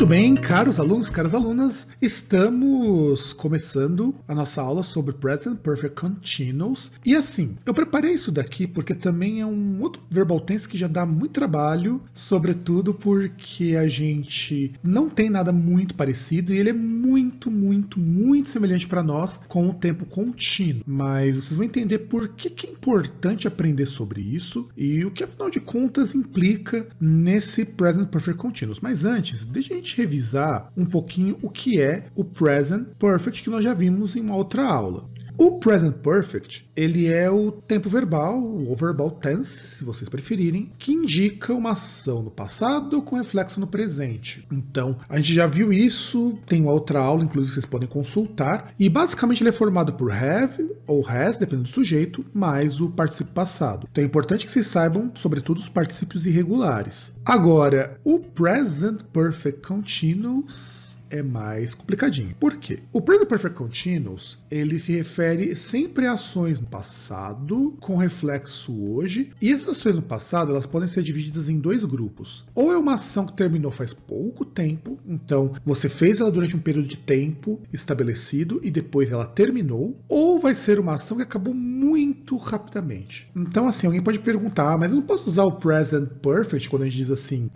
Muito bem, caros alunos, caras alunas, estamos começando a nossa aula sobre Present Perfect Continuous. E assim, eu preparei isso daqui porque também é um outro verbal tense que já dá muito trabalho, sobretudo porque a gente não tem nada muito parecido e ele é muito semelhante para nós com o tempo contínuo. Mas vocês vão entender por que é importante aprender sobre isso e o que, afinal de contas, implica nesse Present Perfect Continuous. Mas antes, deixa a gente revisar um pouquinho o que é o Present Perfect, que nós já vimos em uma outra aula. O Present Perfect, ele é o tempo verbal, ou verbal tense, se vocês preferirem, que indica uma ação no passado com reflexo no presente. Então, a gente já viu isso, tem uma outra aula, inclusive vocês podem consultar, e basicamente ele é formado por have ou has, dependendo do sujeito, mais o particípio passado. Então é importante que vocês saibam, sobretudo, os particípios irregulares. Agora, o Present Perfect Continuous é mais complicadinho. Por quê? O Present Perfect Continuous, ele se refere sempre a ações no passado, com reflexo hoje, e essas ações no passado, elas podem ser divididas em dois grupos. Ou é uma ação que terminou faz pouco tempo, então você fez ela durante um período de tempo estabelecido e depois ela terminou, ou vai ser uma ação que acabou muito rapidamente. Então, assim, alguém pode perguntar, mas eu não posso usar o Present Perfect quando a gente diz assim,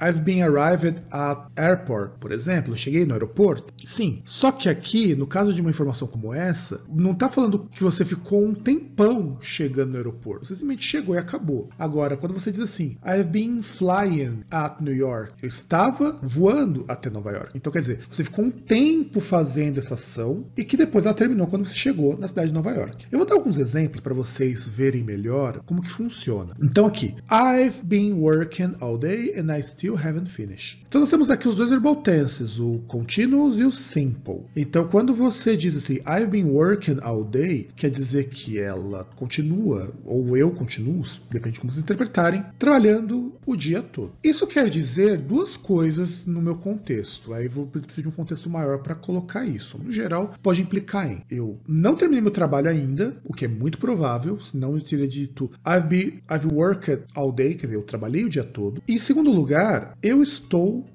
I've been arrived at airport, por exemplo, eu cheguei no aeroporto? Sim, só que aqui, no caso de uma informação como essa, não está falando que você ficou um tempão chegando no aeroporto, você simplesmente chegou e acabou. Agora, quando você diz assim, I've been flying at New York, eu estava voando até Nova York. Então, quer dizer, você ficou um tempo fazendo essa ação e que depois ela terminou quando você chegou na cidade de Nova York. Eu vou dar alguns exemplos para vocês verem melhor como que funciona. Então aqui, I've been working all day and I still haven't finished. Então nós temos aqui os dois verbal tenses, o continuous e o simple. Então, quando você diz assim, I've been working all day, quer dizer que ela continua, ou eu continuo, depende de como vocês interpretarem, trabalhando o dia todo. Isso quer dizer duas coisas no meu contexto. Aí eu vou precisar de um contexto maior para colocar isso. No geral, pode implicar em eu não terminei meu trabalho ainda, o que é muito provável, senão eu teria dito I've worked all day, quer dizer, eu trabalhei o dia todo. E em segundo lugar, eu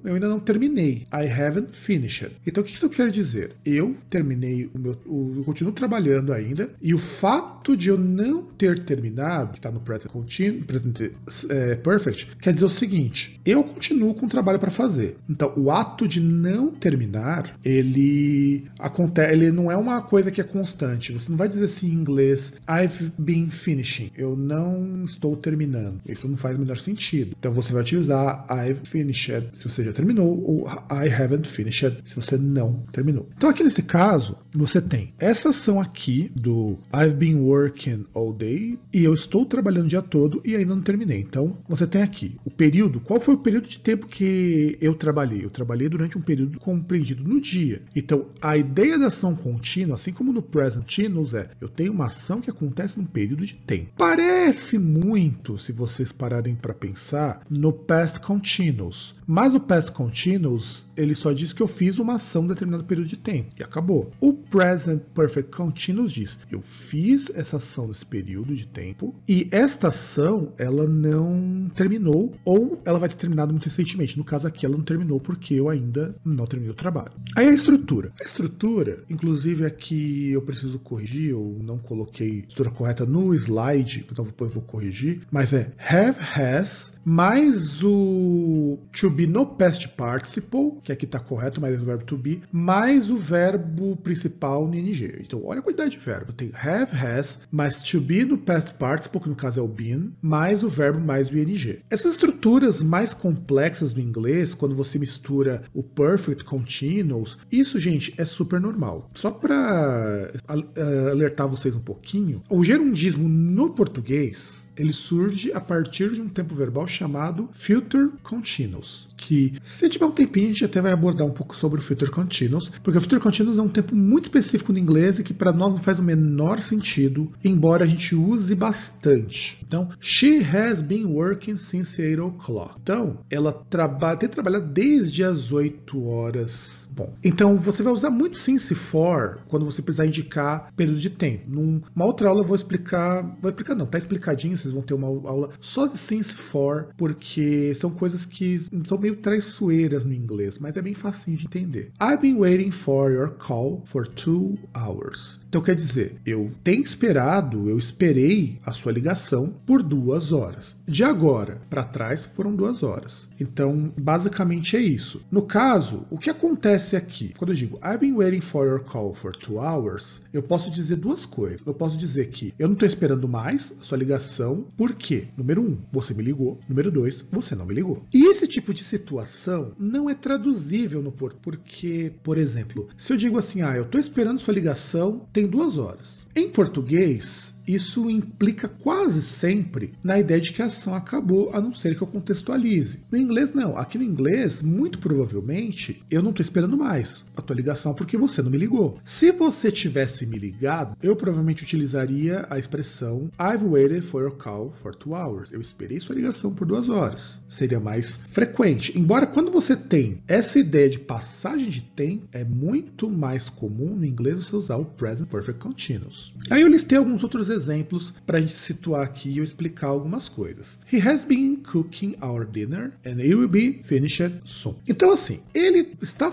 ainda não terminei. I haven't finished. Então, o que isso quer dizer? Eu terminei eu continuo trabalhando ainda, e o fato de eu não ter terminado, que está no Present Perfect, quer dizer o seguinte, eu continuo com o trabalho para fazer. Então, o ato de não terminar, ele não é uma coisa que é constante. Você não vai dizer assim em inglês, I've been finishing. Eu não estou terminando. Isso não faz o menor sentido. Então, você vai utilizar I've finished, se você já terminou, ou I haven't finished, se você não terminou. Então, aqui nesse caso, você tem essa ação aqui do I've been working all day e eu estou trabalhando o dia todo e ainda não terminei. Então, você tem aqui o período. Qual foi o período de tempo que eu trabalhei? Eu trabalhei durante um período compreendido no dia. Então, a ideia da ação contínua, assim como no Present Continuous, é eu tenho uma ação que acontece num período de tempo. Parece muito, se vocês pararem para pensar, no Past Continuous. Mas o Past Continuous, ele só diz que eu fiz uma ação em determinado período de tempo e acabou. O Present Perfect Continuous diz, eu fiz essa ação nesse período de tempo e esta ação, ela não terminou ou ela vai ter terminado muito recentemente. No caso aqui, ela não terminou porque eu ainda não terminei o trabalho. Aí a estrutura. A estrutura, inclusive aqui eu preciso corrigir, eu não coloquei a estrutura correta no slide, então depois eu vou corrigir, mas é have, has, mais o to be no past participle, que aqui está correto, mas é o verbo to be, mais o verbo principal no ing. Então, olha a quantidade de verbo. Tem have, has, mais to be no past participle, que no caso é o been, mais o verbo, mais o ing. Essas estruturas mais complexas do inglês, quando você mistura o perfect, continuous, isso, gente, é super normal. Só para alertar vocês um pouquinho, o gerundismo no português, ele surge a partir de um tempo verbal chamado Future Continuous, que se tiver um tempinho a gente até vai abordar um pouco sobre o Future Continuous, porque o Future Continuous é um tempo muito específico no inglês e que para nós não faz o menor sentido, embora a gente use bastante. Então, she has been working since 8 o'clock. Então, ela tem trabalhado desde as 8 horas. Bom, então você vai usar muito since for quando você precisar indicar período de tempo. Numa outra aula eu vou explicar não, tá explicadinho, vocês eles vão ter uma aula só de Since For, porque são coisas que são meio traiçoeiras no inglês, mas é bem facinho de entender. I've been waiting for your call for 2 hours. Então quer dizer, eu esperei a sua ligação por 2 horas. De agora para trás foram 2 horas. Então basicamente é isso. No caso, o que acontece aqui? Quando eu digo I've been waiting for your call for 2 hours, eu posso dizer duas coisas. Eu posso dizer que eu não estou esperando mais a sua ligação, porque, número 1, você me ligou. Número 2, você não me ligou. E esse tipo de situação não é traduzível no português, porque, por exemplo, se eu digo assim, eu estou esperando sua ligação, tem 2 horas. Em português, isso implica quase sempre na ideia de que a ação acabou, a não ser que eu contextualize. No inglês, não. Aqui no inglês, muito provavelmente, eu não estou esperando mais a tua ligação porque você não me ligou. Se você tivesse me ligado, eu provavelmente utilizaria a expressão I've waited for your call for 2 hours. Eu esperei sua ligação por 2 horas. Seria mais frequente. Embora quando você tem essa ideia de passagem de tempo, é muito mais comum no inglês você usar o present perfect continuous. Aí eu listei alguns outros exemplos para a gente situar aqui e eu explicar algumas coisas. He has been cooking our dinner and it will be finished soon. Então assim, ele está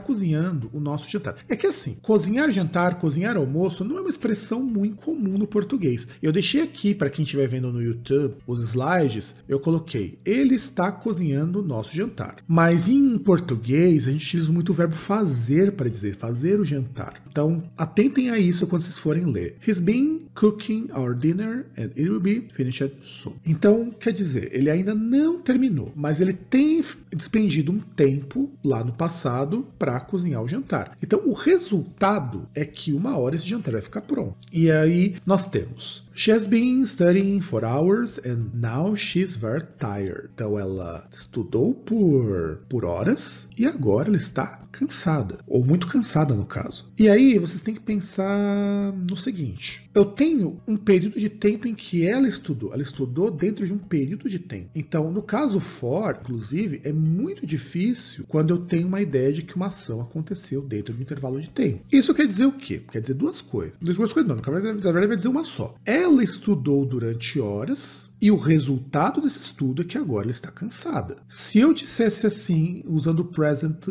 cozinhando o nosso jantar. É que assim, cozinhar jantar, cozinhar almoço não é uma expressão muito comum no português. Eu deixei aqui para quem estiver vendo no YouTube os slides, eu coloquei ele está cozinhando o nosso jantar. Mas em português a gente utiliza muito o verbo fazer para dizer fazer o jantar. Então atentem a isso quando vocês forem ler. He's been cooking our dinner and it will be finished soon. Então, quer dizer, ele ainda não terminou, mas ele tem despendido um tempo lá no passado para cozinhar o jantar. Então, o resultado é que 1 hora esse jantar vai ficar pronto. E aí nós temos She has been studying for hours and now she's very tired. Então ela estudou por horas e agora ela está cansada, ou muito cansada no caso. E aí vocês têm que pensar no seguinte, eu tenho um período de tempo em que ela estudou dentro de um período de tempo. Então no caso for, inclusive, é muito difícil quando eu tenho uma ideia de que uma ação aconteceu dentro de um intervalo de tempo. Isso quer dizer o quê? Quer dizer duas coisas. Duas coisas não, na verdade vai dizer uma só. Ela estudou durante horas e o resultado desse estudo é que agora ela está cansada. Se eu dissesse assim, usando o present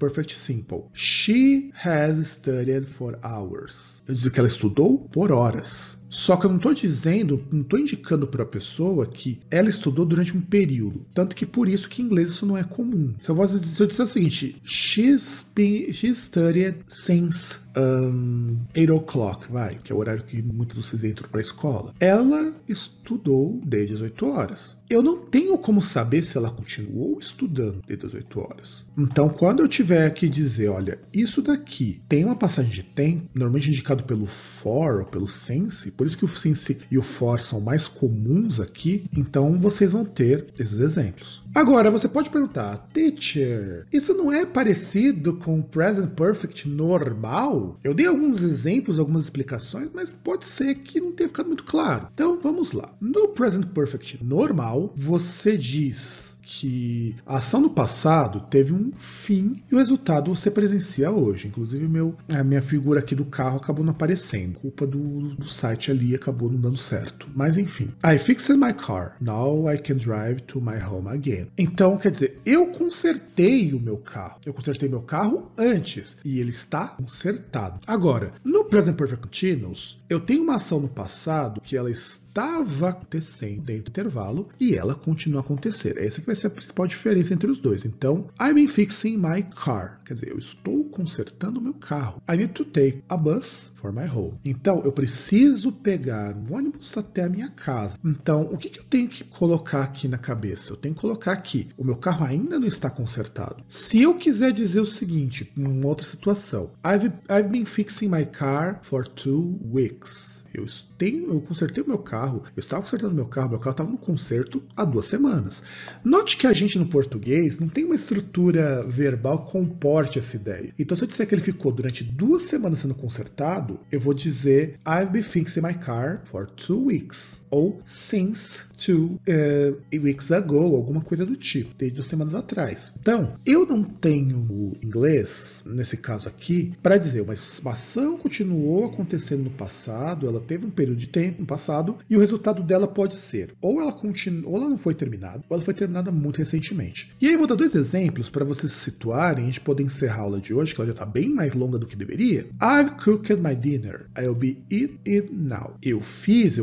perfect simple, she has studied for hours. Eu dizia que ela estudou por horas. Só que eu não estou dizendo, não estou indicando para a pessoa que ela estudou durante um período. Tanto que por isso que em inglês isso não é comum. Se eu disser o seguinte, she studied since 8 o'clock, que é o horário que muitos de vocês entram para a escola. Ela estudou desde as 8 horas. Eu não tenho como saber se ela continuou estudando desde as 8 horas. Então, quando eu tiver que dizer, olha, isso daqui tem uma passagem de tempo, normalmente indicado pelo for ou pelo since, por isso que o since e o for são mais comuns aqui, então vocês vão ter esses exemplos. Agora, você pode perguntar, teacher, isso não é parecido com o present perfect normal? Eu dei alguns exemplos, algumas explicações, mas pode ser que não tenha ficado muito claro. Então, vamos lá. No present perfect normal, você diz que a ação do passado teve um fim e o resultado você presencia hoje. Inclusive a minha figura aqui do carro acabou não aparecendo. Culpa do site ali, acabou não dando certo. Mas enfim. I fixed my car. Now I can drive to my home again. Então, quer dizer, eu consertei o meu carro. Eu consertei meu carro antes e ele está consertado. Agora, no present perfect continuous, eu tenho uma ação no passado que ela estava acontecendo dentro do intervalo e ela continua a acontecer. É isso que vai ser a principal diferença entre os dois. Então, I've been fixing my car. Quer dizer, eu estou consertando o meu carro. I need to take a bus for my home. Então, eu preciso pegar um ônibus até a minha casa. Então, o que eu tenho que colocar aqui na cabeça? Eu tenho que colocar aqui, o meu carro ainda não está consertado. Se eu quiser dizer o seguinte, numa outra situação, I've been fixing my car for 2 weeks. Eu consertei o meu carro, eu estava consertando meu carro estava no conserto há 2 semanas. Note que a gente no português não tem uma estrutura verbal que comporte essa ideia. Então se eu disser que ele ficou durante 2 semanas sendo consertado, eu vou dizer I've been fixing my car for 2 weeks. Ou since 2 weeks ago, alguma coisa do tipo, desde 2 semanas atrás. Então, eu não tenho o inglês, nesse caso aqui, para dizer, mas a ação continuou acontecendo no passado, ela teve um período de tempo, um passado, e o resultado dela pode ser ou ela continua, ou ela não foi terminada, ou ela foi terminada muito recentemente. E aí eu vou dar dois exemplos para vocês se situarem, a gente poder encerrar a aula de hoje, que ela já está bem mais longa do que deveria. I've cooked my dinner. I'll be eating it now. Eu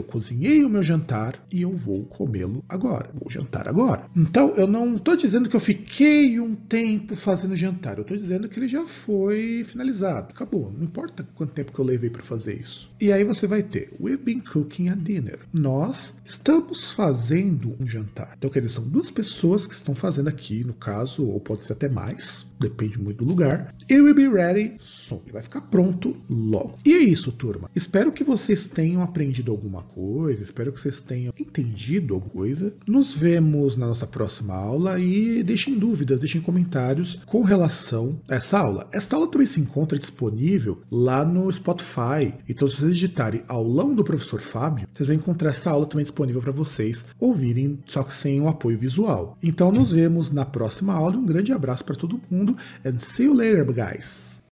cozinhei o meu jantar e eu vou comê-lo agora. Vou jantar agora. Então, eu não estou dizendo que eu fiquei um tempo fazendo jantar. Eu estou dizendo que ele já foi finalizado. Acabou. Não importa quanto tempo que eu levei para fazer isso. E aí você vai ter we've been cooking a dinner. Nós estamos fazendo um jantar. Então, quer dizer, são duas pessoas que estão fazendo aqui, no caso, ou pode ser até mais. Depende muito do lugar. It will be ready soon. Vai ficar pronto logo. E é isso, turma. Espero que vocês tenham aprendido alguma coisa. Espero que vocês tenham entendido alguma coisa. Nos vemos na nossa próxima aula e deixem dúvidas, deixem comentários com relação a essa aula. Esta aula também se encontra disponível lá no Spotify. Então, se vocês digitarem Aulão do Professor Fábio, vocês vão encontrar essa aula também disponível para vocês ouvirem, só que sem o apoio visual. Então, nos vemos na próxima aula. Um grande abraço para todo mundo. And see you later, guys.